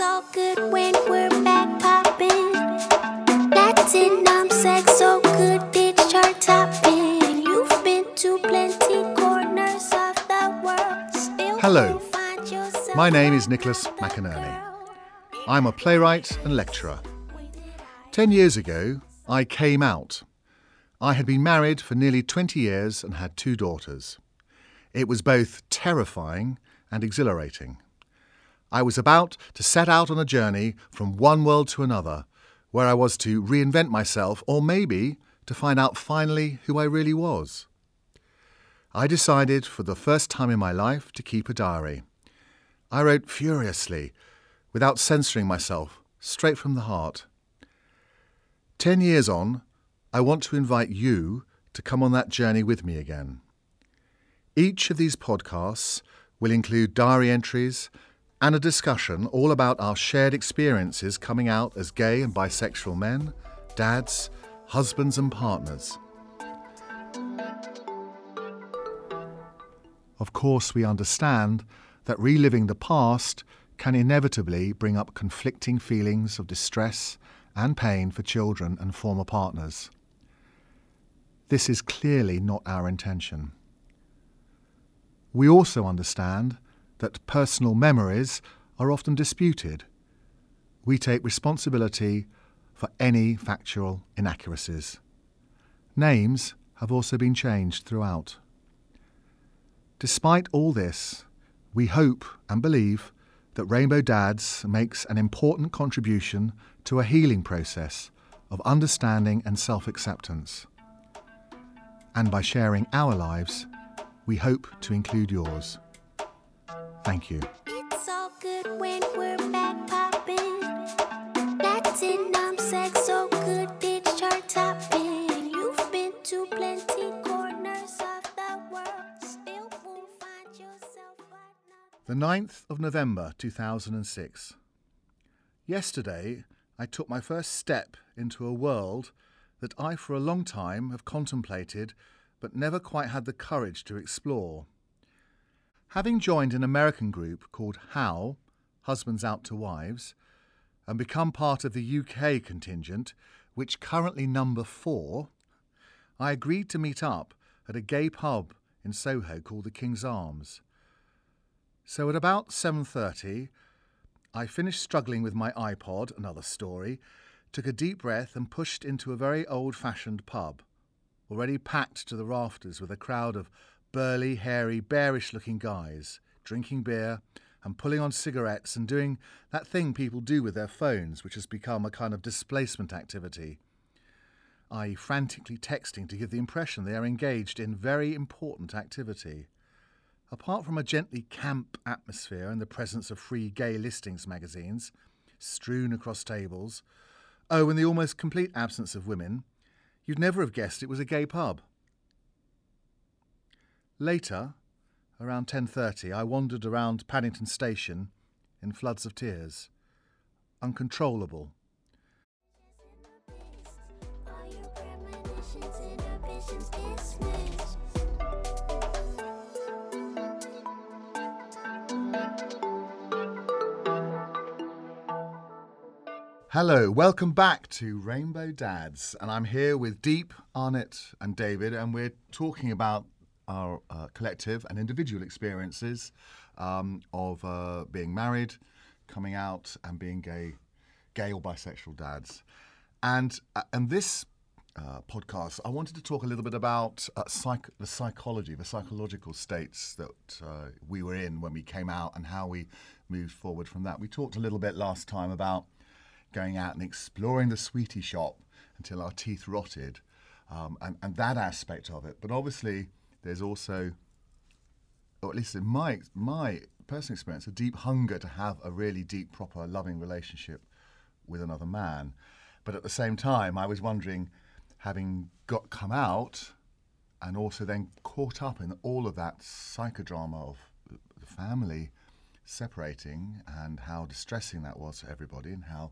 It's all good when we're back popping. That's in sex, so good, pitch chart topping. You've been to plenty corners of the world. Still hello, my name is Nicholas McInerney. I'm a playwright and lecturer. 10 years ago, I came out. I had been married for nearly 20 years and had 2 daughters. It was both terrifying and exhilarating. I was about to set out on a journey from one world to another, where I was to reinvent myself, or maybe to find out finally who I really was. I decided for the first time in my life to keep a diary. I wrote furiously, without censoring myself, straight from the heart. 10 years on, I want to invite you to come on that journey with me again. Each of these podcasts will include diary entries and a discussion all about our shared experiences coming out as gay and bisexual men, dads, husbands and partners. Of course, we understand that reliving the past can inevitably bring up conflicting feelings of distress and pain for children and former partners. This is clearly not our intention. We also understand that personal memories are often disputed. We take responsibility for any factual inaccuracies. Names have also been changed throughout. Despite all this, we hope and believe that Rainbow Dads makes an important contribution to a healing process of understanding and self-acceptance. And by sharing our lives, we hope to include yours. Thank you. It's all good when we're back popping. That's in sex, so good, pitch chart topping. You've been to plenty corners of the world. Still won't find yourself right now. The 9th of November 2006. Yesterday, I took my first step into a world that I for a long time have contemplated but never quite had the courage to explore. Having joined an American group called HOW, Husbands Out to Wives, and become part of the UK contingent, which currently number 4, I agreed to meet up at a gay pub in Soho called the King's Arms. So at about 7:30, I finished struggling with my iPod, another story, took a deep breath and pushed into a very old-fashioned pub, already packed to the rafters with a crowd of burly, hairy, bearish-looking guys, drinking beer and pulling on cigarettes and doing that thing people do with their phones, which has become a kind of displacement activity, i.e. frantically texting to give the impression they are engaged in very important activity. Apart from a gently camp atmosphere and the presence of free gay listings magazines strewn across tables, oh, and the almost complete absence of women, you'd never have guessed it was a gay pub. Later, around 10:30, I wandered around Paddington Station in floods of tears, uncontrollable. Hello, welcome back to Rainbow Dads, and I'm here with Deep, Arnett and David, and we're talking about our collective and individual experiences of being married, coming out, and being gay or bisexual dads. And this podcast, I wanted to talk a little bit about the psychological states that we were in when we came out and how we moved forward from that. We talked a little bit last time about going out and exploring the sweetie shop until our teeth rotted, and that aspect of it. But obviously, there's also, or at least in my personal experience, a deep hunger to have a really deep, proper, loving relationship with another man. But at the same time, I was wondering, having come out and also then caught up in all of that psychodrama of the family separating and how distressing that was for everybody and how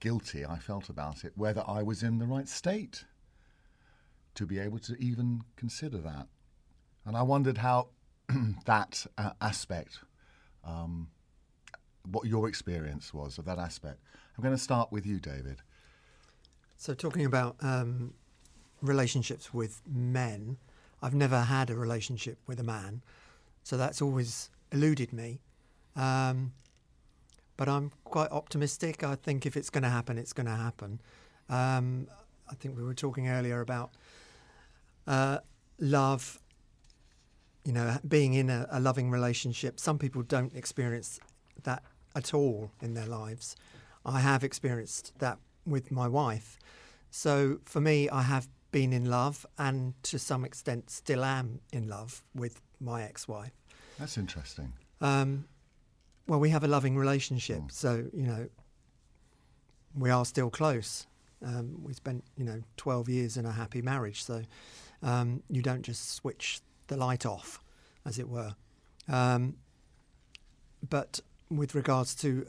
guilty I felt about it, whether I was in the right state to be able to even consider that. And I wondered how that aspect what your experience was of that aspect. I'm going to start with you, David. So talking about relationships with men, I've never had a relationship with a man, so that's always eluded me. But I'm quite optimistic. I think if it's going to happen, it's going to happen. I think we were talking earlier about love, you know, being in a loving relationship. Some people don't experience that at all in their lives. I have experienced that with my wife. So for me, I have been in love and to some extent still am in love with my ex-wife. That's interesting. Well, we have a loving relationship. So, you know, we are still close. We spent, 12 years in a happy marriage. So you don't just switch the light off, as it were. But with regards to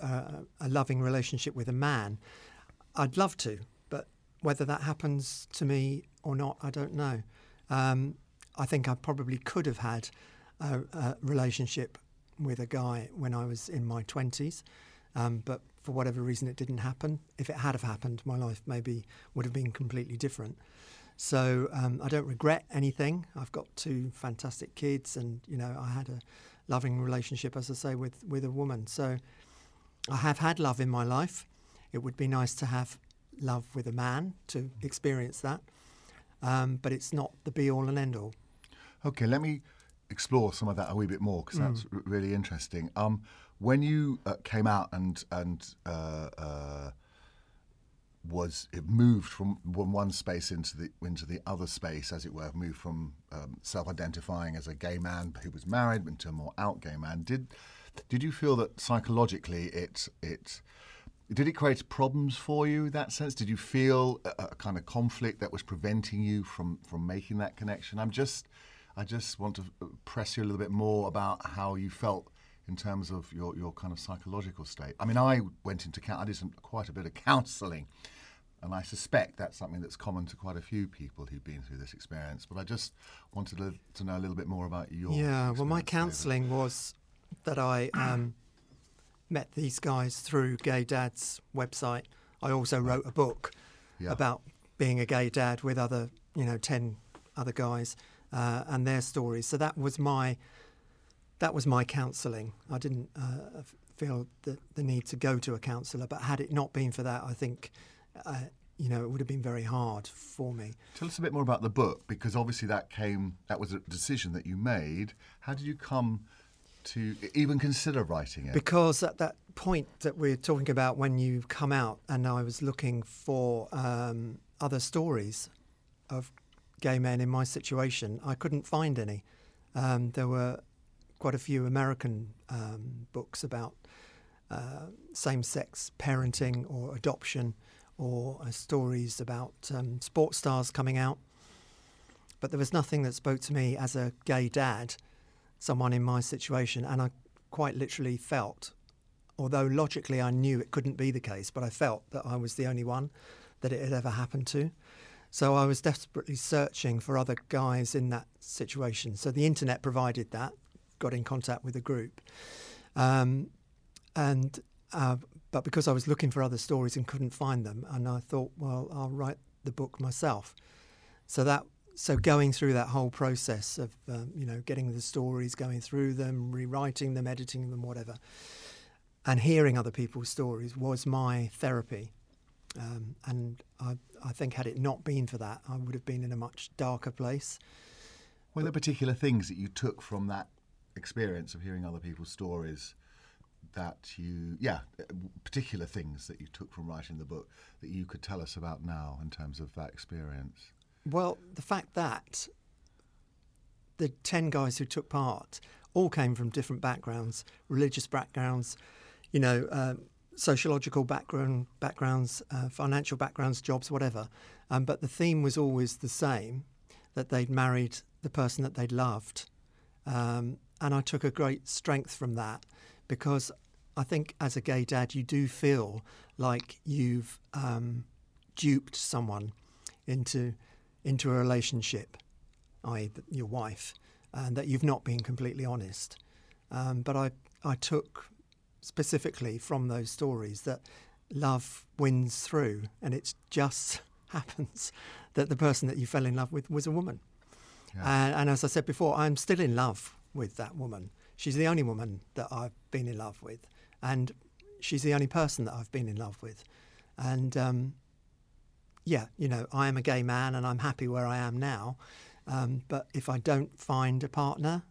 a loving relationship with a man, I'd love to. But whether that happens to me or not, I don't know. I think I probably could have had a relationship with a guy when I was in my 20s. But for whatever reason, it didn't happen. If it had have happened, my life maybe would have been completely different. So I don't regret anything. I've got two fantastic kids and, I had a loving relationship, as I say, with a woman. So I have had love in my life. It would be nice to have love with a man, to experience that. But it's not the be-all and end-all. OK, let me explore some of that a wee bit more, because that's really interesting. When you came out and was it moved from one space into the other space, as it were, moved from self-identifying as a gay man who was married into a more out gay man, did you feel that psychologically it create problems for you in that sense? Did you feel a kind of conflict that was preventing you from making that connection? I just want to press you a little bit more about how you felt in terms of your kind of psychological state. I mean, I did quite a bit of counselling, and I suspect that's something that's common to quite a few people who've been through this experience. But I just wanted to know a little bit more about your experience. Well, my counselling was that I met these guys through Gay Dad's website. I also wrote a book about being a gay dad with other, 10 other guys. And their stories. So that was my counselling. I didn't feel the need to go to a counsellor, but had it not been for that, I think it would have been very hard for me. Tell us a bit more about the book, because obviously that was a decision that you made. How did you come to even consider writing it? Because at that point that we're talking about, when you come out, and I was looking for other stories of gay men in my situation, I couldn't find any. There were quite a few American books about same-sex parenting or adoption, or stories about sports stars coming out. But there was nothing that spoke to me as a gay dad, someone in my situation, and I quite literally felt, although logically I knew it couldn't be the case, but I felt that I was the only one that it had ever happened to. So I was desperately searching for other guys in that situation. So the internet provided that, got in contact with a group. But because I was looking for other stories and couldn't find them, and I thought, well, I'll write the book myself. So going through that whole process of, getting the stories, going through them, rewriting them, editing them, whatever, and hearing other people's stories was my therapy. And I think had it not been for that, I would have been in a much darker place. Were there particular things that you took from that experience of hearing other people's stories particular things that you took from writing the book that you could tell us about now in terms of that experience? Well, the fact that the 10 guys who took part all came from different backgrounds, religious backgrounds, sociological backgrounds, financial backgrounds, jobs, whatever. But the theme was always the same, that they'd married the person that they'd loved. And I took a great strength from that, because I think as a gay dad, you do feel like you've duped someone into a relationship, i.e. your wife, and that you've not been completely honest. But I took specifically from those stories that love wins through, and it just happens that the person that you fell in love with was a woman. Yeah. And as I said before, I'm still in love with that woman. She's the only woman that I've been in love with, and she's the only person that I've been in love with. And yeah, you know, I am a gay man and I'm happy where I am now. But if I don't find a partner,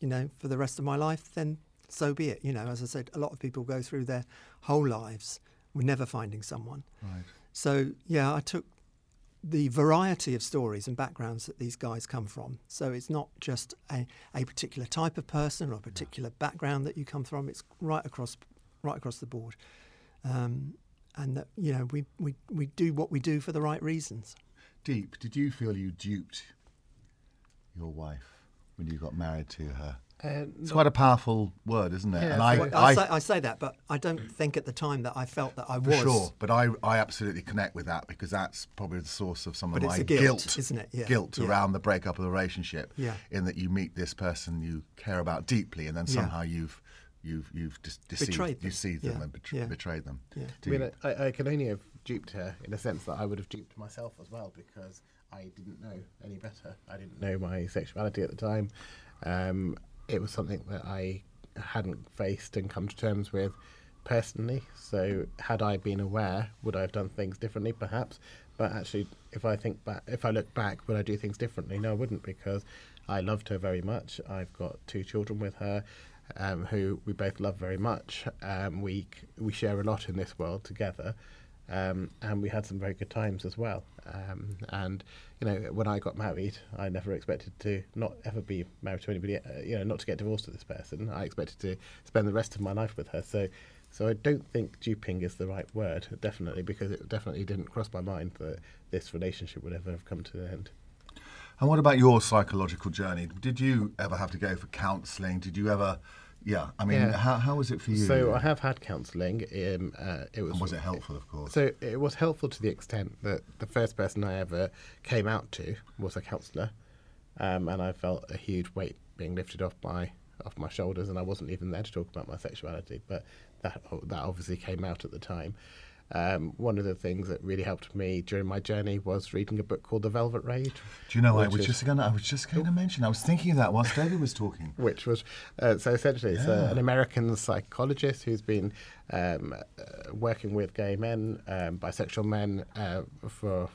you know, for the rest of my life, then so be it. You know, as I said, a lot of people go through their whole lives with never finding someone. Right. So, yeah, I took the variety of stories and backgrounds that these guys come from. So it's not just a particular type of person or a particular background that you come from. It's right across the board. And that, you know, we do what we do for the right reasons. Deep, did you feel you duped your wife when you got married to her? It's quite a powerful word, isn't it? Yeah, and I say that, but I don't think at the time that I felt that I was. For sure, but I absolutely connect with that, because that's probably the source of some of my guilt, isn't it? Yeah. Guilt around the breakup of the relationship, in that you meet this person you care about deeply, and then somehow you've deceived them and betrayed them. Yeah. I mean, I can only have duped her in a sense that I would have duped myself as well, because I didn't know any better. I didn't know my sexuality at the time. It was something that I hadn't faced and come to terms with personally. So had I been aware, would I have done things differently? Perhaps. But actually, if I look back, would I do things differently? No, I wouldn't, because I loved her very much. I've got 2 children with her, who we both love very much. We share a lot in this world together. And we had some very good times as well. And, you know, when I got married, I never expected to not ever be married to anybody, you know, not to get divorced to this person. I expected to spend the rest of my life with her. So I don't think duping is the right word, definitely, because it definitely didn't cross my mind that this relationship would ever have come to an end. And what about your psychological journey? Did you ever have to go for counselling? Did you ever... Yeah, I mean, yeah. How was it for you? So I have had counselling. Was it helpful, of course? So it was helpful to the extent that the first person I ever came out to was a counsellor, and I felt a huge weight being lifted off my shoulders, and I wasn't even there to talk about my sexuality, but that obviously came out at the time. One of the things that really helped me during my journey was reading a book called The Velvet Rage. Do you know, I was just going to mention, I was thinking of that whilst David was talking. Which was, so essentially, it's an American psychologist who's been working with gay men, bisexual men for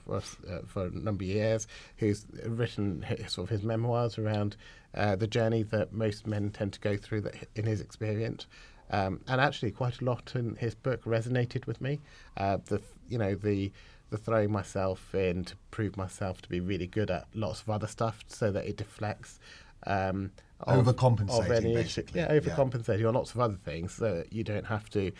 a number of years, who's written his memoirs around the journey that most men tend to go through that in his experience. And actually, quite a lot in his book resonated with me. The throwing myself in to prove myself to be really good at lots of other stuff, so that it deflects overcompensating, basically. Yeah, overcompensating on lots of other things, so that you don't have to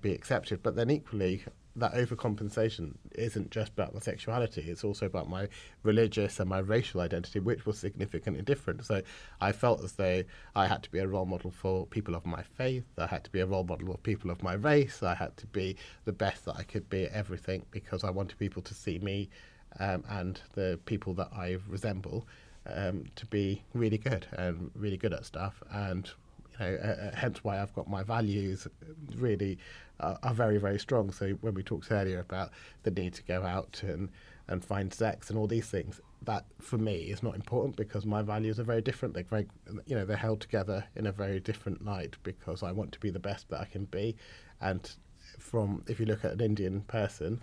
be accepted. But then equally, that overcompensation isn't just about my sexuality, it's also about my religious and my racial identity, which was significantly different. So I felt as though I had to be a role model for people of my faith, I had to be a role model for people of my race, I had to be the best that I could be at everything, because I wanted people to see me and the people that I resemble to be really good and really good at stuff. And hence why I've got my values really are very, very strong. So when we talked earlier about the need to go out and find sex and all these things, that for me is not important, because my values are very different. They're very, you know, they're held together in a very different light, because I want to be the best that I can be. And if you look at an Indian person,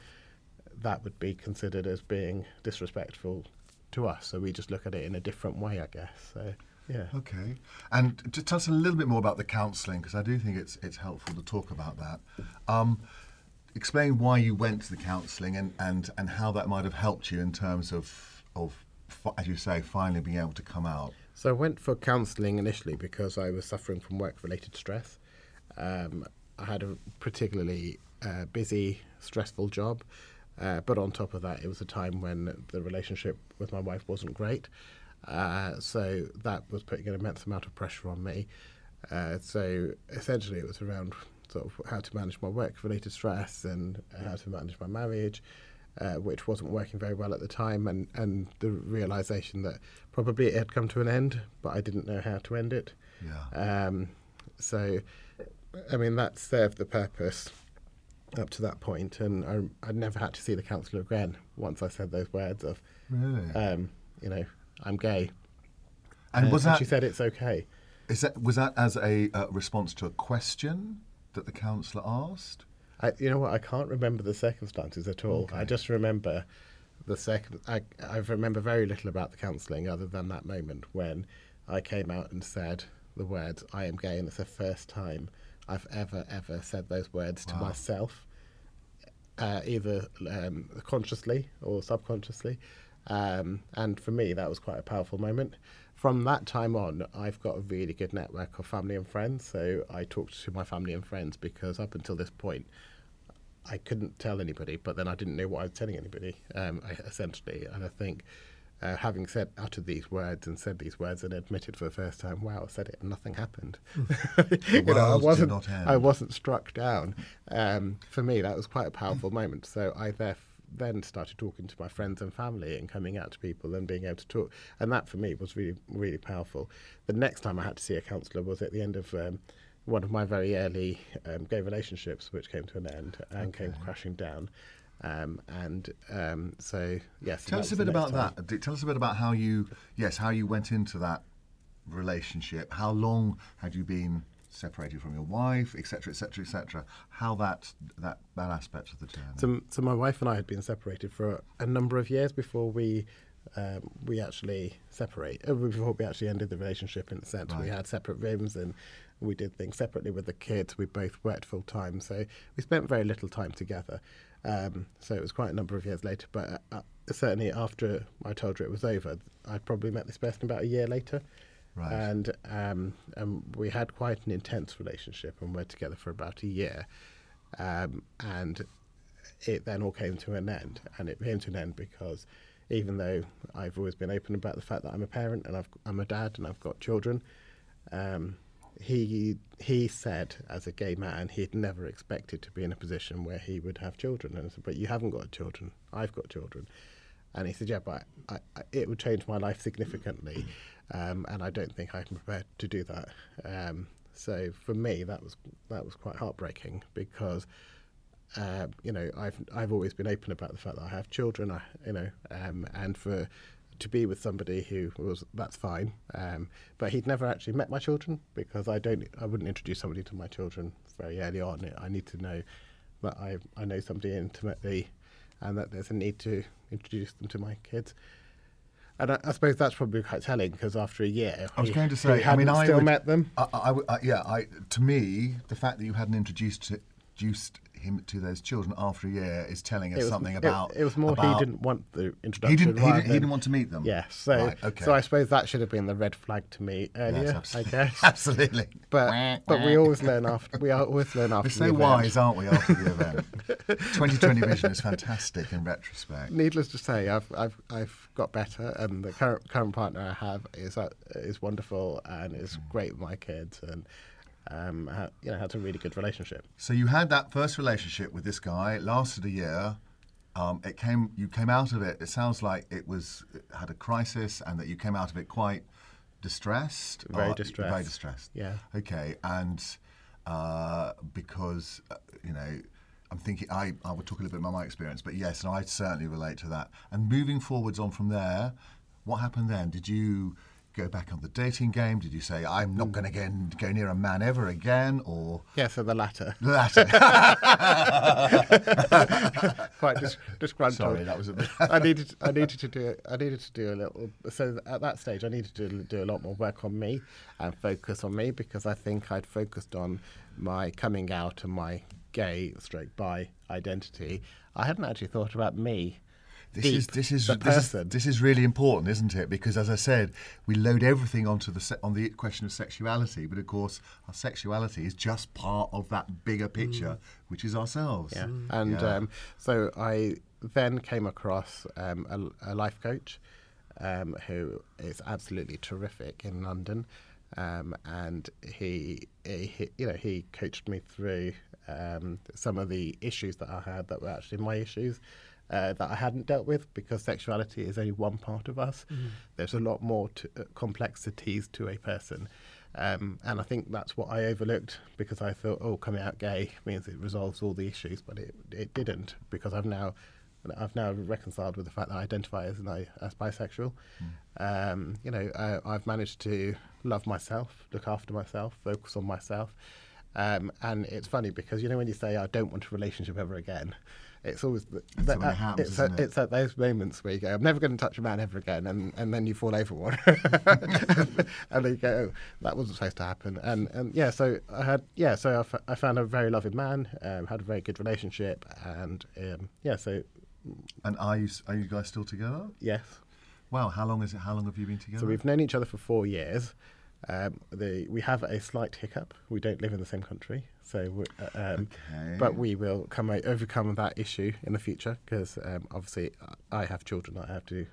that would be considered as being disrespectful to us. So we just look at it in a different way, I guess. So. Yeah. Okay. And to tell us a little bit more about the counselling, because I do think it's helpful to talk about that. Explain why you went to the counselling and how that might have helped you in terms of, as you say, finally being able to come out. So I went for counselling initially because I was suffering from work-related stress. I had a particularly busy, stressful job. But on top of that, it was a time when the relationship with my wife wasn't great. So that was putting an immense amount of pressure on me. So essentially it was around sort of how to manage my work-related stress and how to manage my marriage, which wasn't working very well at the time, and the realisation that probably it had come to an end, but I didn't know how to end it. Yeah. So I mean, that served the purpose up to that point, and I'd never had to see the counsellor again once I said those words of, really? You know, I'm gay. And was that, she said it's okay. Is that, was that as a response to a question that the counsellor asked? You know what, I can't remember the circumstances at all. Okay. I just remember the I remember very little about the counselling other than that moment when I came out and said the words, I am gay, and it's the first time I've ever said those words to myself, either consciously or subconsciously. And for me, that was quite a powerful moment. From that time on, I've got a really good network of family and friends. So I talked to my family and friends because up until this point, I couldn't tell anybody, but then I didn't know what I was telling anybody, essentially. And I think having uttered these words and said these words and admitted for the first time, wow, I said it and nothing happened. I wasn't struck down. For me, that was quite a powerful moment. So I then started talking to my friends and family and coming out to people and being able to talk. And that, for me, was really, really powerful. The next time I had to see a counsellor was at the end of one of my very early gay relationships, which came to an end and came crashing down. So, yes. Tell us a bit about that. Tell us a bit about how you went into that relationship. How long had you been separated from your wife, etc., etc., etc.? How that aspect of the journey. So my wife and I had been separated for a number of years before we actually before we actually ended the relationship. In a sense, we had separate rooms and we did things separately with the kids. We both worked full time, so we spent very little time together. So it was quite a number of years later, but certainly after I told her it was over, I probably met this person about a year later. Right. And we had quite an intense relationship and were together for about a year. And it then all came to an end. And it came to an end because even though I've always been open about the fact that I'm a parent and I'm a dad and I've got children, he said, as a gay man, he'd never expected to be in a position where he would have children. And I said, but you haven't got children. I've got children. And he said, yeah, but it would change my life significantly. And I don't think I'm prepared to do that. So for me, that was quite heartbreaking because, you know, I've always been open about the fact that I have children, and to be with somebody who was, that's fine. But he'd never actually met my children because I wouldn't introduce somebody to my children very early on. I need to know that I know somebody intimately and that there's a need to introduce them to my kids. And I suppose that's probably quite telling because after a year, I was going to say, met them. To me, the fact that you hadn't introduced him to those children after a year is telling us something about. It was more about, he didn't want the introduction. He didn't want to meet them. Yeah, so I suppose that should have been the red flag to me earlier. Yes, absolutely. I guess absolutely. But we always learn after. We always learn after. We're so wise, aren't we? After the event, 2020 vision is fantastic in retrospect. Needless to say, I've got better, and the current partner I have is wonderful and is great with my kids and. You know, had a really good relationship. So you had that first relationship with this guy. It lasted a year. You came out of it. It sounds like it had a crisis, and that you came out of it quite distressed. Very distressed. Yeah. Okay. And because you know, I'm thinking I would talk a little bit about my experience, but yes, and I certainly relate to that. And moving forwards on from there, what happened then? Did you go back on the dating game? Did you say, I'm not going to go near a man ever again? Or yeah, so the latter. Quite disgruntled. Sorry, that was a bit... So at that stage, I needed to do a lot more work on me and focus on me because I think I'd focused on my coming out and my gay/bi identity. I hadn't actually thought about me. This is really important, isn't it? Because as I said, we load everything onto the question of sexuality, but of course, our sexuality is just part of that bigger picture, which is ourselves. Yeah. So I then came across a life coach who is absolutely terrific in London, and he coached me through some of the issues that I had that were actually my issues. That I hadn't dealt with because sexuality is only one part of us. There's a lot more complexities to a person And I think that's what I overlooked, because I thought, oh, coming out gay means it resolves all the issues, but it didn't, because I've now reconciled with the fact that I identify as bisexual. Mm. I've managed to love myself, look after myself, focus on myself. And it's funny because, when you say, I don't want a relationship ever again, it's always it's at those moments where you go, I'm never going to touch a man ever again, and then you fall over one. And you go, oh, that wasn't supposed to happen. So I found a very loving man, had a very good relationship, and. And are you guys still together? Yes. Wow, how long is it? How long have you been together? So we've known each other for 4 years. We have a slight hiccup. We don't live in the same country, but we will overcome that issue in the future, because obviously I have children that I have to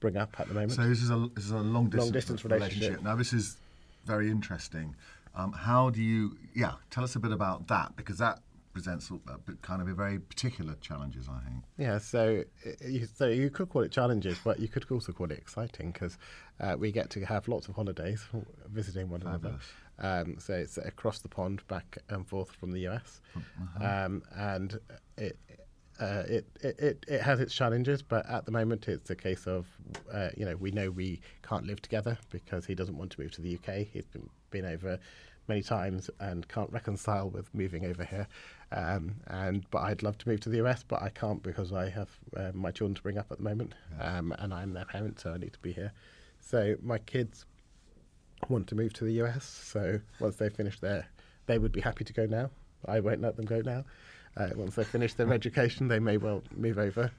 bring up at the moment. So this is a long distance relationship. Now this is very interesting. Tell us a bit about that, because that presents kind of a very particular challenges, I think. Yeah, so you could call it challenges, but you could also call it exciting, because we get to have lots of holidays visiting one another. So it's across the pond, back and forth from the US, and it has its challenges. But at the moment, it's a case of we can't live together because he doesn't want to move to the UK. He's been over many times and can't reconcile with moving over here, but I'd love to move to the US, but I can't because I have my children to bring up at the moment. Yeah. And I'm their parent, so I need to be here. So my kids want to move to the US, so once they finish they would be happy to go now. I won't let them go now. Once they finish their education, they may well move over.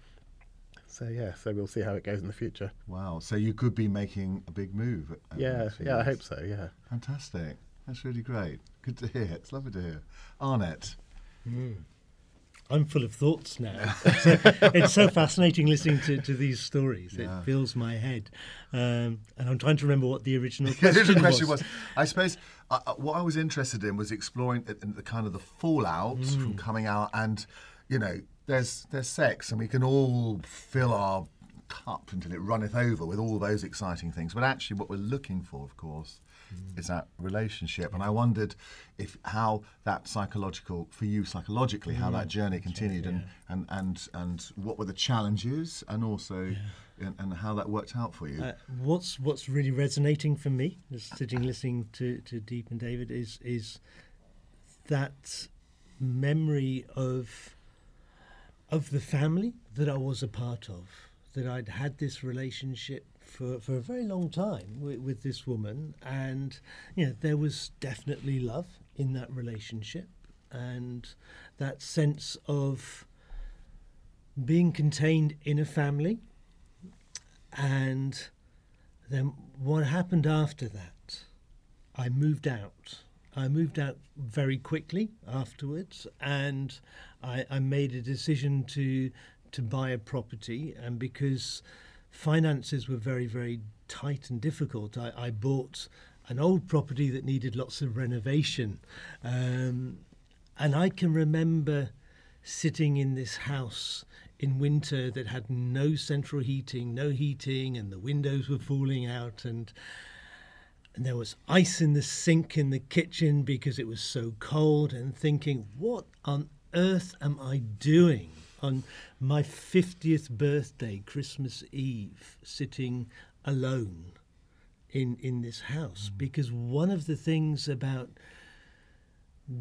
So we'll see how it goes in the future. Wow, so you could be making a big move. I hope so, yeah. Fantastic. That's really great. Good to hear. It's lovely to hear. Arnett. Mm. I'm full of thoughts now. It's so fascinating listening to these stories. Yeah. It fills my head. And I'm trying to remember what the original question was. I suppose what I was interested in was exploring the kind of the fallout from coming out, and, there's sex, and we can all fill our cup until it runneth over with all those exciting things. But actually what we're looking for, of course, is that relationship. And I wondered if how that psychologically, how that journey continued, and what were the challenges, and also and how that worked out for you. What's really resonating for me, just sitting listening to Deep and David, is that memory of the family that I was a part of, that I'd had this relationship for a very long time with this woman, and there was definitely love in that relationship, and that sense of being contained in a family. And then what happened after that, I moved out very quickly afterwards, and I made a decision to buy a property, and because finances were very, very tight and difficult, I bought an old property that needed lots of renovation. And I can remember sitting in this house in winter that had no central heating, and the windows were falling out, and there was ice in the sink in the kitchen because it was so cold, and thinking, what on earth am I doing? On my 50th birthday, Christmas Eve, sitting alone in this house, because one of the things about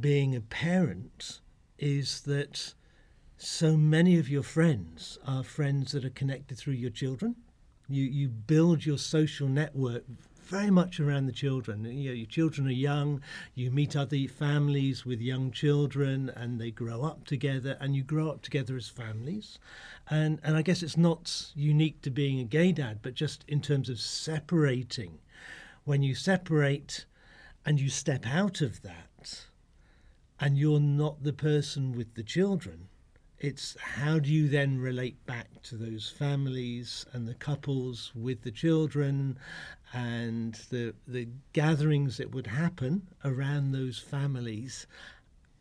being a parent is that so many of your friends are friends that are connected through your children. You build your social network very much around the children. Your children are young, you meet other families with young children, and they grow up together, and you grow up together as families. And I guess it's not unique to being a gay dad, but just in terms of separating. When you separate and you step out of that, and you're not the person with the children, it's how do you then relate back to those families and the couples with the children, and the gatherings that would happen around those families,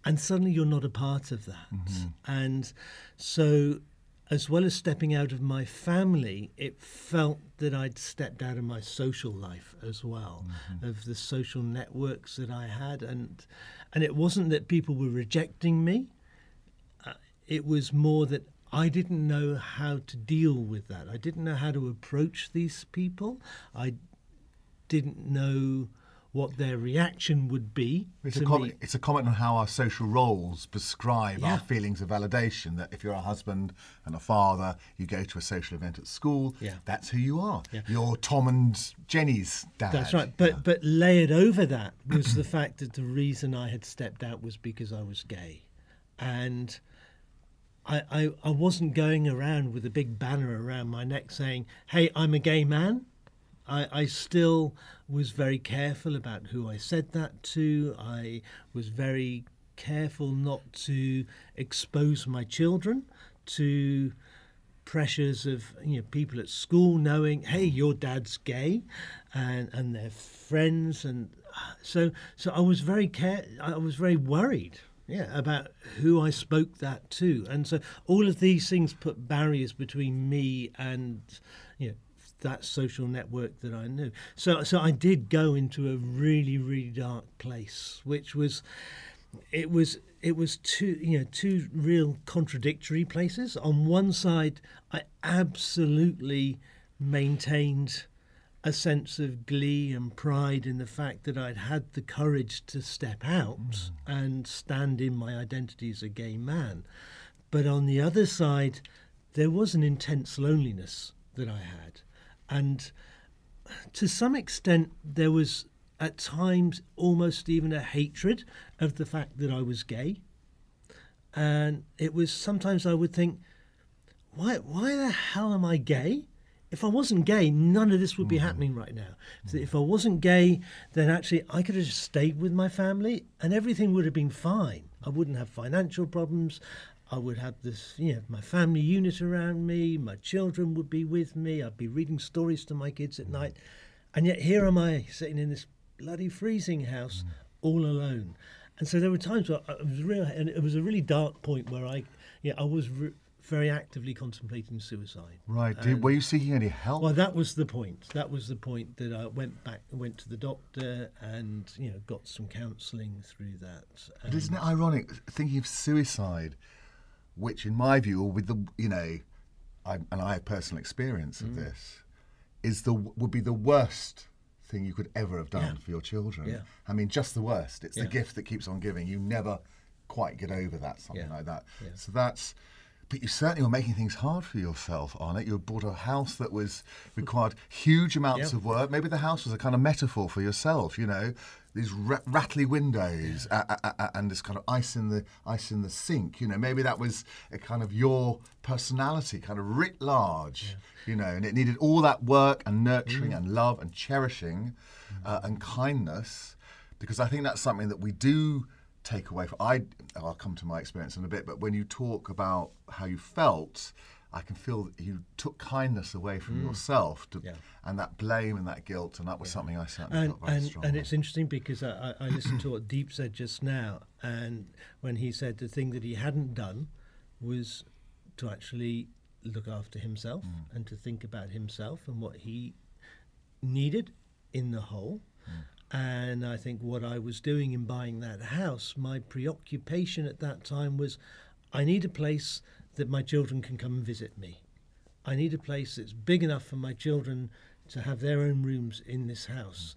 and suddenly you're not a part of that. Mm-hmm. And so as well as stepping out of my family, it felt that I'd stepped out of my social life as well, mm-hmm. of the social networks that I had. And it wasn't that people were rejecting me. It was more that I didn't know how to deal with that. I didn't know how to approach these people. I didn't know what their reaction would be. It's a comment on how our social roles prescribe our feelings of validation, that if you're a husband and a father, you go to a social event at school, that's who you are. Yeah. You're Tom and Jenny's dad. That's right. But layered over that was the fact that the reason I had stepped out was because I was gay. And I wasn't going around with a big banner around my neck saying, hey, I'm a gay man. I still was very careful about who I said that to. I was very careful not to expose my children to pressures of people at school knowing, hey, your dad's gay, and their friends, and so I was very worried. Yeah, about who I spoke that to. And so all of these things put barriers between me and that social network that I knew. So I did go into a really, really dark place, which was it was two real contradictory places. On one side, I absolutely maintained a sense of glee and pride in the fact that I'd had the courage to step out and stand in my identity as a gay man. But on the other side, there was an intense loneliness that I had. And to some extent, there was at times almost even a hatred of the fact that I was gay. And it was sometimes I would think, why the hell am I gay? If I wasn't gay, none of this would be happening right now. So if I wasn't gay, then actually I could have just stayed with my family and everything would have been fine. I wouldn't have financial problems. I would have this, my family unit around me. My children would be with me. I'd be reading stories to my kids at night. And yet here am I sitting in this bloody freezing house all alone. And so there were times where it was a really dark point where I was very actively contemplating suicide. Right. Were you seeking any help? Well, that was the point. That was the point that I went to the doctor and, got some counselling through that. But isn't it ironic, thinking of suicide, which in my view, with the, I have personal experience of this, would be the worst thing you could ever have done for your children. Yeah. I mean, just the worst. It's the gift that keeps on giving. You never quite get over that, something like that. Yeah. So that's... But you certainly were making things hard for yourself on it. You bought a house that required huge amounts of work. Maybe the house was a kind of metaphor for yourself, these rattly windows and this kind of ice in the sink. Maybe that was a kind of your personality, kind of writ large, and it needed all that work and nurturing and love and cherishing and kindness, because I think that's something that we do take away from. I'll come to my experience in a bit, but when you talk about how you felt, I can feel that you took kindness away from yourself and that blame and that guilt, and that was something I certainly felt very strongly. And it's interesting because I listened to what Deep said just now, and when he said the thing that he hadn't done was to actually look after himself and to think about himself and what he needed in the whole. And I think what I was doing in buying that house, my preoccupation at that time was, I need a place that my children can come and visit me. I need a place that's big enough for my children to have their own rooms in this house.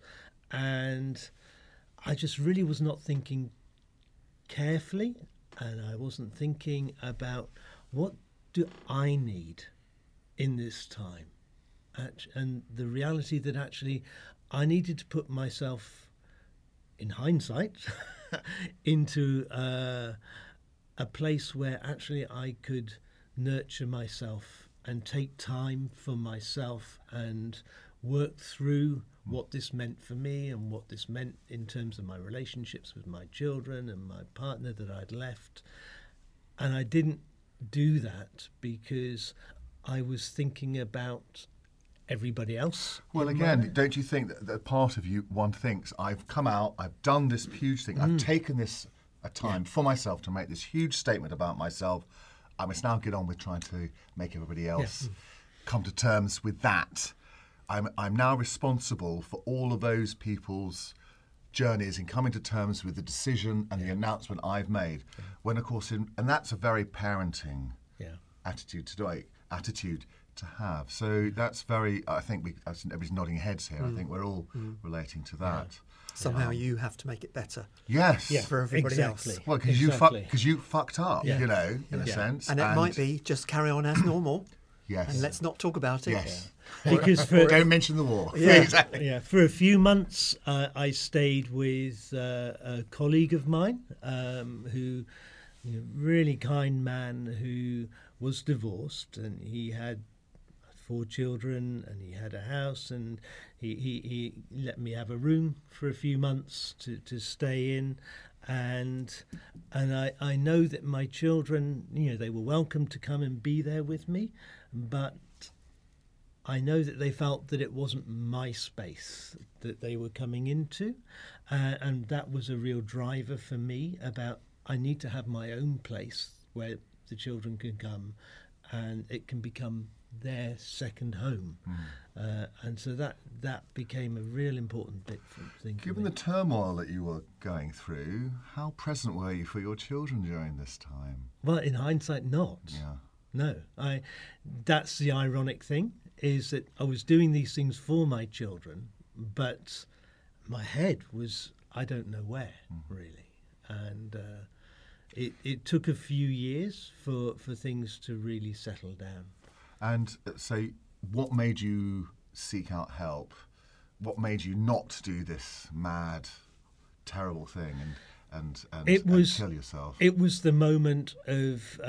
And I just really was not thinking carefully, and I wasn't thinking about what do I need in this time, and the reality that actually I needed to put myself, in hindsight, into a place where actually I could nurture myself and take time for myself and work through what this meant for me and what this meant in terms of my relationships with my children and my partner that I'd left. And I didn't do that because I was thinking about everybody else. Well, again, don't you think that part of you, one thinks, I've come out, I've done this huge thing, I've taken this a time for myself to make this huge statement about myself, I must now get on with trying to make everybody else come to terms with that. I'm now responsible for all of those people's journeys in coming to terms with the decision and the announcement I've made. Yeah. When, of course, and that's a very parenting attitude to have. So that's very, I think everybody's nodding heads here. I think we're all relating to that. Yeah. Somehow you have to make it better. Yes. Yeah, for everybody else. Well, because you fucked up, you know, in a sense. And it might be just carry on as normal. Yes. And let's not talk about it. Yes. Yeah. Because don't mention the war. Yeah. Exactly. Yeah. For a few months, I stayed with a colleague of mine, who, you know, really kind man who was divorced, and he had 4 children, and he had a house, and he let me have a room for a few months to stay in. And I know that my children, you know, they were welcome to come and be there with me, but I know that they felt that it wasn't my space that they were coming into. And that was a real driver for me about, I need to have my own place where the children can come and it can become their second home. And so that became a real important bit for thing. Given the turmoil that you were going through, how present were you for your children during this time? Well, in hindsight, not. Yeah. No. That's the ironic thing, is that I was doing these things for my children, but my head was, I don't know where, really. And it took a few years for things to really settle down. And so what made you seek out help? What made you not do this mad, terrible thing and kill yourself? It was the moment of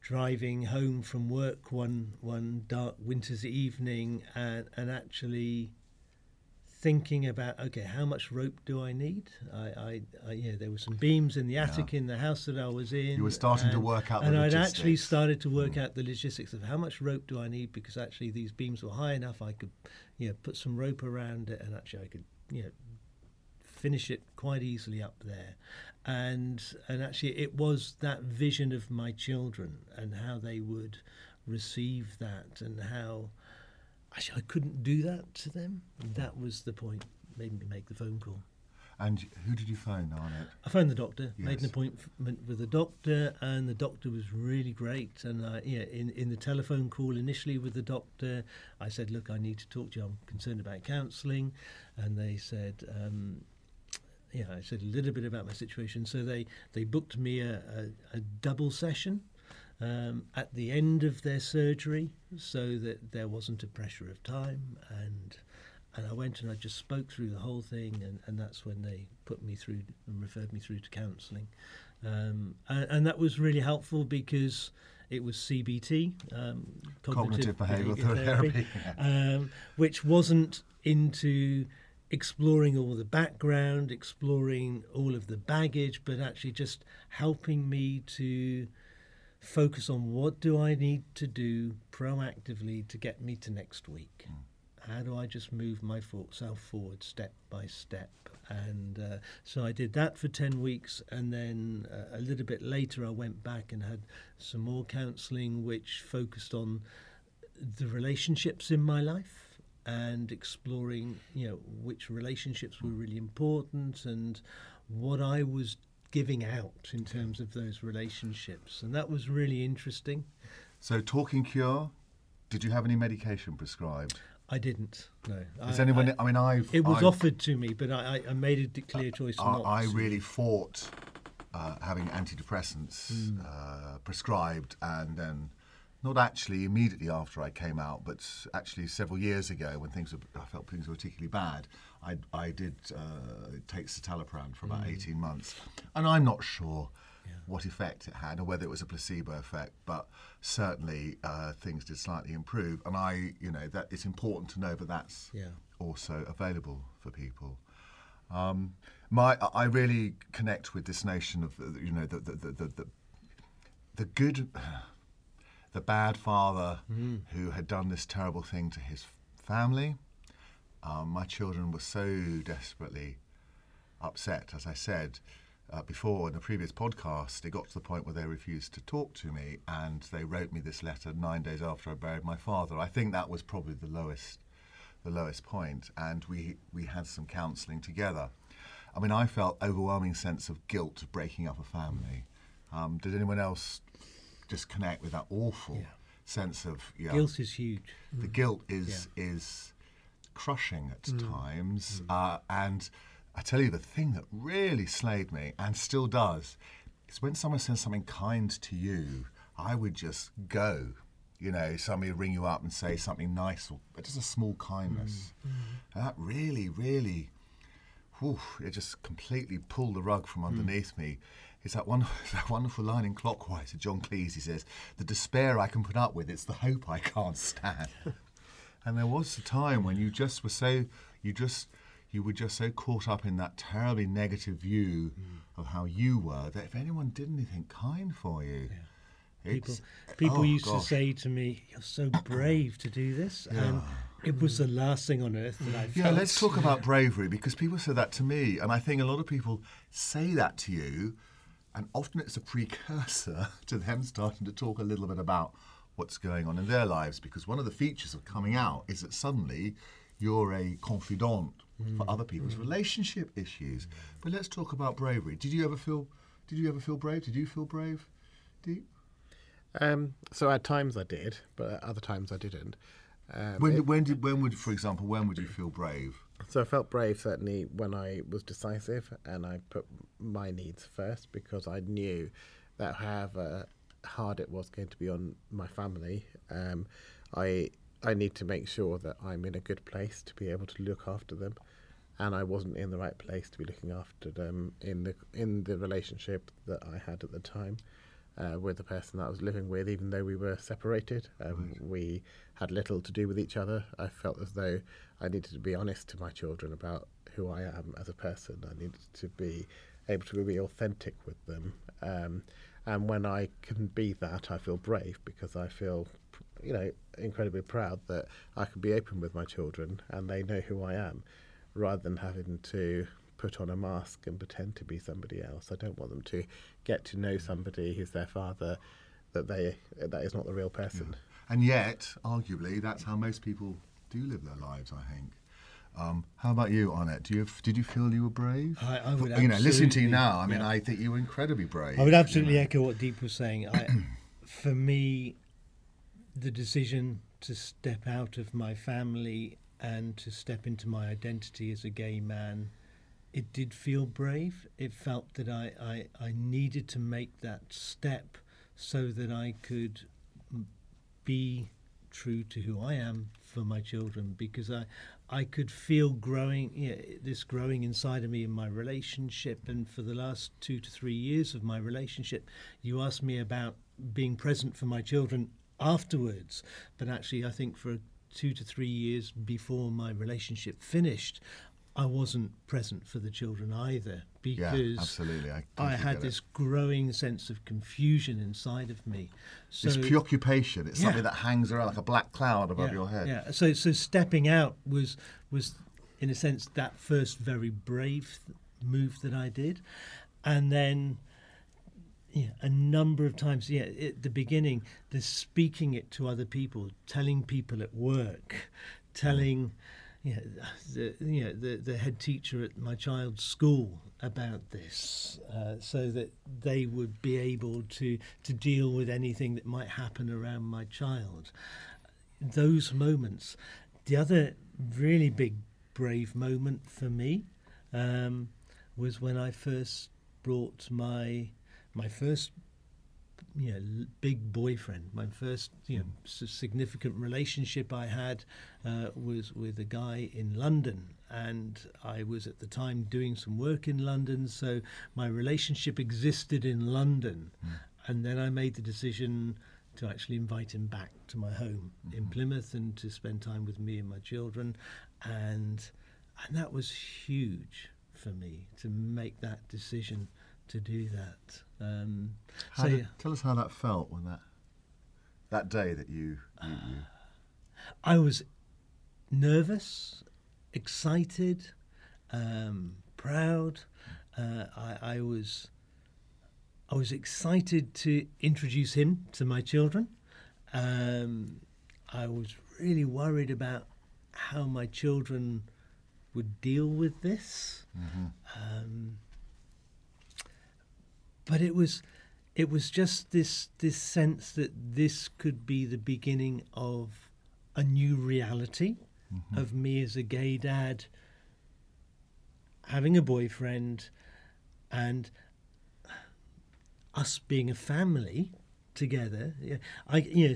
driving home from work one dark winter's evening and actually thinking about, okay, how much rope do I need? There were some beams in the attic in the house that I was in. You were starting to work out the logistics. And I'd actually started to work out the logistics of how much rope do I need, because actually these beams were high enough I could, you know, put some rope around it, and actually I could, you know, finish it quite easily up there. And actually it was that vision of my children and how they would receive that, and how actually I couldn't do that to them. That was the point, made me make the phone call. And who did you phone, Arnett? I phoned the doctor, made an appointment with the doctor, and the doctor was really great. And in the telephone call initially with the doctor, I said, look, I need to talk to you, I'm concerned about counselling. And they said, I said a little bit about my situation. So they booked me a double session at the end of their surgery, so that there wasn't a pressure of time, and I went and I just spoke through the whole thing, and that's when they put me through and referred me through to counselling, and that was really helpful because it was CBT, cognitive behavioural therapy. Which wasn't into exploring all the background, exploring all of the baggage, but actually just helping me to focus on what do I need to do proactively to get me to next week. How do I just move myself forward step by step? And so I did that for 10 weeks, and then a little bit later I went back and had some more counselling which focused on the relationships in my life and exploring, you know, which relationships were really important and what I was giving out in terms of those relationships. And that was really interesting. So talking cure, did you have any medication prescribed? I didn't, no. It was offered to me, but I made a clear choice not. I really fought having antidepressants prescribed, and then not actually immediately after I came out, but actually several years ago when I felt things were particularly bad, I did take Citalopram for about 18 months. And I'm not sure what effect it had or whether it was a placebo effect, but certainly things did slightly improve. And that it's important to know that that's also available for people. I really connect with this notion of, you know, the good... the bad father who had done this terrible thing to his family. My children were so desperately upset, as I said, before in a previous podcast, it got to the point where they refused to talk to me, and they wrote me this letter 9 days after I buried my father. I think that was probably the lowest point, and we had some counselling together. I mean, I felt overwhelming sense of guilt of breaking up a family. Did anyone else just connect with that awful sense of... Yeah, guilt is huge. The guilt is crushing at times, and I tell you, the thing that really slayed me, and still does, is when someone says something kind to you, I would just go. You know, somebody would ring you up and say something nice, or just a small kindness. And that really, really... it just completely pulled the rug from underneath me. It's that wonderful line in Clockwise that John Cleese, he says, "The despair I can put up with, it's the hope I can't stand." And there was a time when you just were so, you were just so caught up in that terribly negative view of how you were, that if anyone did anything kind for you... Yeah. People used to say to me, "You're so brave to do this," and it was the last thing on earth that I felt. Yeah, let's talk about bravery, because people said that to me, and I think a lot of people say that to you, and often it's a precursor to them starting to talk a little bit about what's going on in their lives, because one of the features of coming out is that suddenly you're a confidant for other people's relationship issues. But let's talk about bravery. Did you ever feel brave? Did you feel brave, Deep? So at times I did, but at other times I didn't. When would you feel brave? So I felt brave certainly when I was decisive and I put my needs first, because I knew that however hard it was going to be on my family, I need to make sure that I'm in a good place to be able to look after them, and I wasn't in the right place to be looking after them in the relationship that I had at the time. With the person that I was living with, even though we were separated. We had little to do with each other. I felt as though I needed to be honest to my children about who I am as a person. I needed to be able to be authentic with them. And when I can be that, I feel brave, because I feel, incredibly proud that I can be open with my children and they know who I am, rather than having to put on a mask and pretend to be somebody else. I don't want them to get to know somebody who's their father that is not the real person. Yeah. And yet, arguably, that's how most people do live their lives, I think. How about you, Arnett? Did you feel you were brave? I would absolutely... listening to you now, I think you were incredibly brave. I would absolutely echo what Deep was saying. For me, the decision to step out of my family and to step into my identity as a gay man, it did feel brave. It felt that I needed to make that step so that I could be true to who I am for my children, because I could feel growing inside of me in my relationship. And for the last 2 to 3 years of my relationship, you asked me about being present for my children afterwards, but actually I think for 2 to 3 years before my relationship finished, I wasn't present for the children either, because I had this growing sense of confusion inside of me. So, this preoccupation, it's something that hangs around like a black cloud above your head. Yeah, so stepping out was in a sense that first very brave move that I did. And then a number of times, at the beginning, the speaking it to other people, telling people at work, the head teacher at my child's school about this, so that they would be able to deal with anything that might happen around my child. Those moments. The other really big brave moment for me was when I first brought my first big boyfriend. My first significant relationship I had was with a guy in London, and I was at the time doing some work in London, so my relationship existed in London. And then I made the decision to actually invite him back to my home in Plymouth and to spend time with me and my children, and that was huge for me to make that decision to do that. Tell us how that felt when that day that you. I was nervous, excited, proud, I was excited to introduce him to my children. I was really worried about how my children would deal with this. Mm-hmm. But it was just this sense that this could be the beginning of a new reality, mm-hmm. of me as a gay dad having a boyfriend and us being a family together.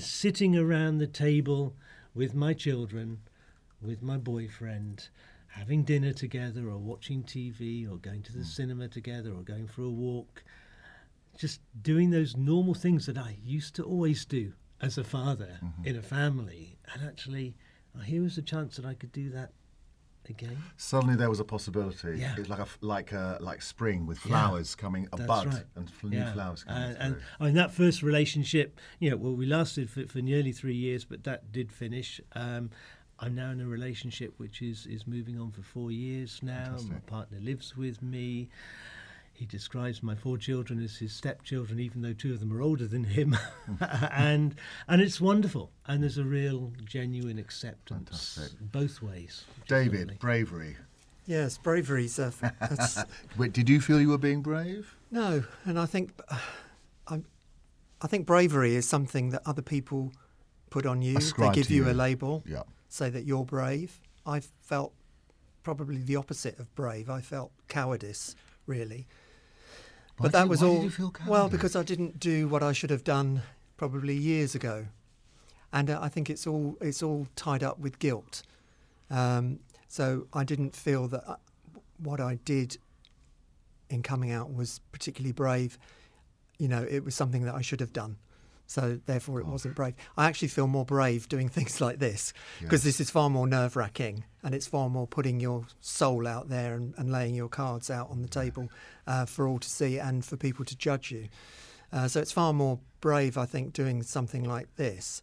Sitting around the table with my children, with my boyfriend, having dinner together or watching TV or going to the cinema together or going for a walk, just doing those normal things that I used to always do as a father mm-hmm. in a family. And actually, here was a chance that I could do that again. Suddenly there was a possibility. Yeah. It's like spring with flowers coming, a bud right. and new flowers coming through. And I mean, that first relationship, we lasted for nearly 3 years, but that did finish. I'm now in a relationship which is moving on for 4 years now. Fantastic. My partner lives with me. He describes my 4 children as his stepchildren, even though 2 of them are older than him. and it's wonderful. And there's a real, genuine acceptance both ways. David, certainly. Bravery. Yes, bravery. Wait, did you feel you were being brave? No, and I think bravery is something that other people put on you. Ascribe they give you a label. Yeah. Say that you're brave. I felt probably the opposite of brave. I felt cowardice, really. But that was all. Why did you feel cowardice? Well, because I didn't do what I should have done probably years ago, and I think it's all tied up with guilt. So I didn't feel that what I did in coming out was particularly brave. It was something that I should have done. So therefore it wasn't brave. I actually feel more brave doing things like this because this is far more nerve-wracking and it's far more putting your soul out there and laying your cards out on the table for all to see and for people to judge you. So it's far more brave, I think, doing something like this.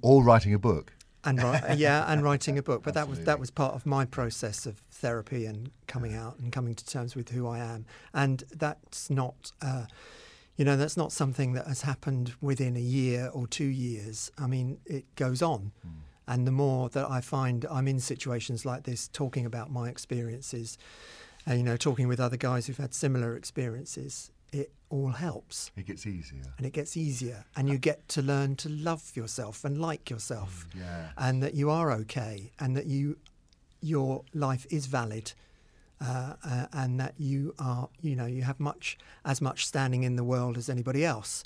Or writing a book. And writing a book. But that was part of my process of therapy and coming out and coming to terms with who I am. And that's not... that's not something that has happened within a year or 2 years. I mean, it goes on. Mm. And the more that I find I'm in situations like this, talking about my experiences, talking with other guys who've had similar experiences, it all helps. It gets easier. And you get to learn to love yourself and like yourself. Yeah. And that you are okay and that your life is valid. And that you are, you have as much standing in the world as anybody else.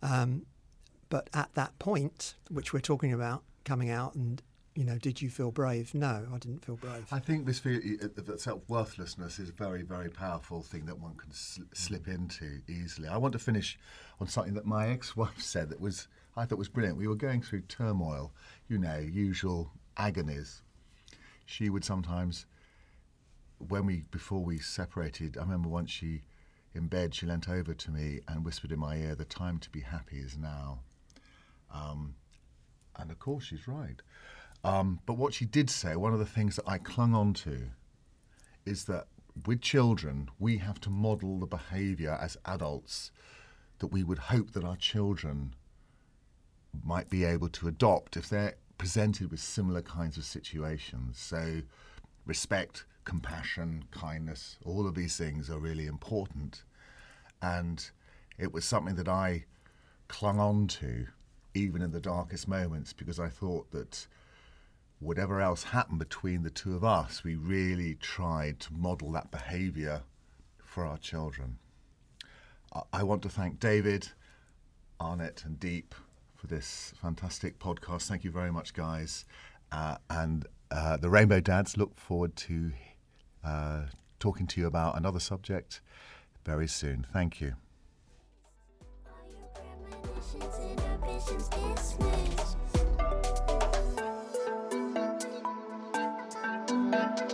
But at that point, which we're talking about, coming out and, did you feel brave? No, I didn't feel brave. I think this self-worthlessness is a very, very powerful thing that one can slip into easily. I want to finish on something that my ex-wife said that I thought was brilliant. We were going through turmoil, usual agonies. She would sometimes... before we separated, I remember once she leant over to me and whispered in my ear, "The time to be happy is now." And of course she's right. But what she did say, one of the things that I clung on to is that with children, we have to model the behaviour as adults that we would hope that our children might be able to adopt if they're presented with similar kinds of situations. So respect, compassion, kindness, all of these things are really important. And it was something that I clung on to, even in the darkest moments, because I thought that whatever else happened between the two of us, we really tried to model that behaviour for our children. I want to thank David, Arnett and Deep for this fantastic podcast. Thank you very much, guys. And the Rainbow Dads look forward to talking to you about another subject very soon. Thank you.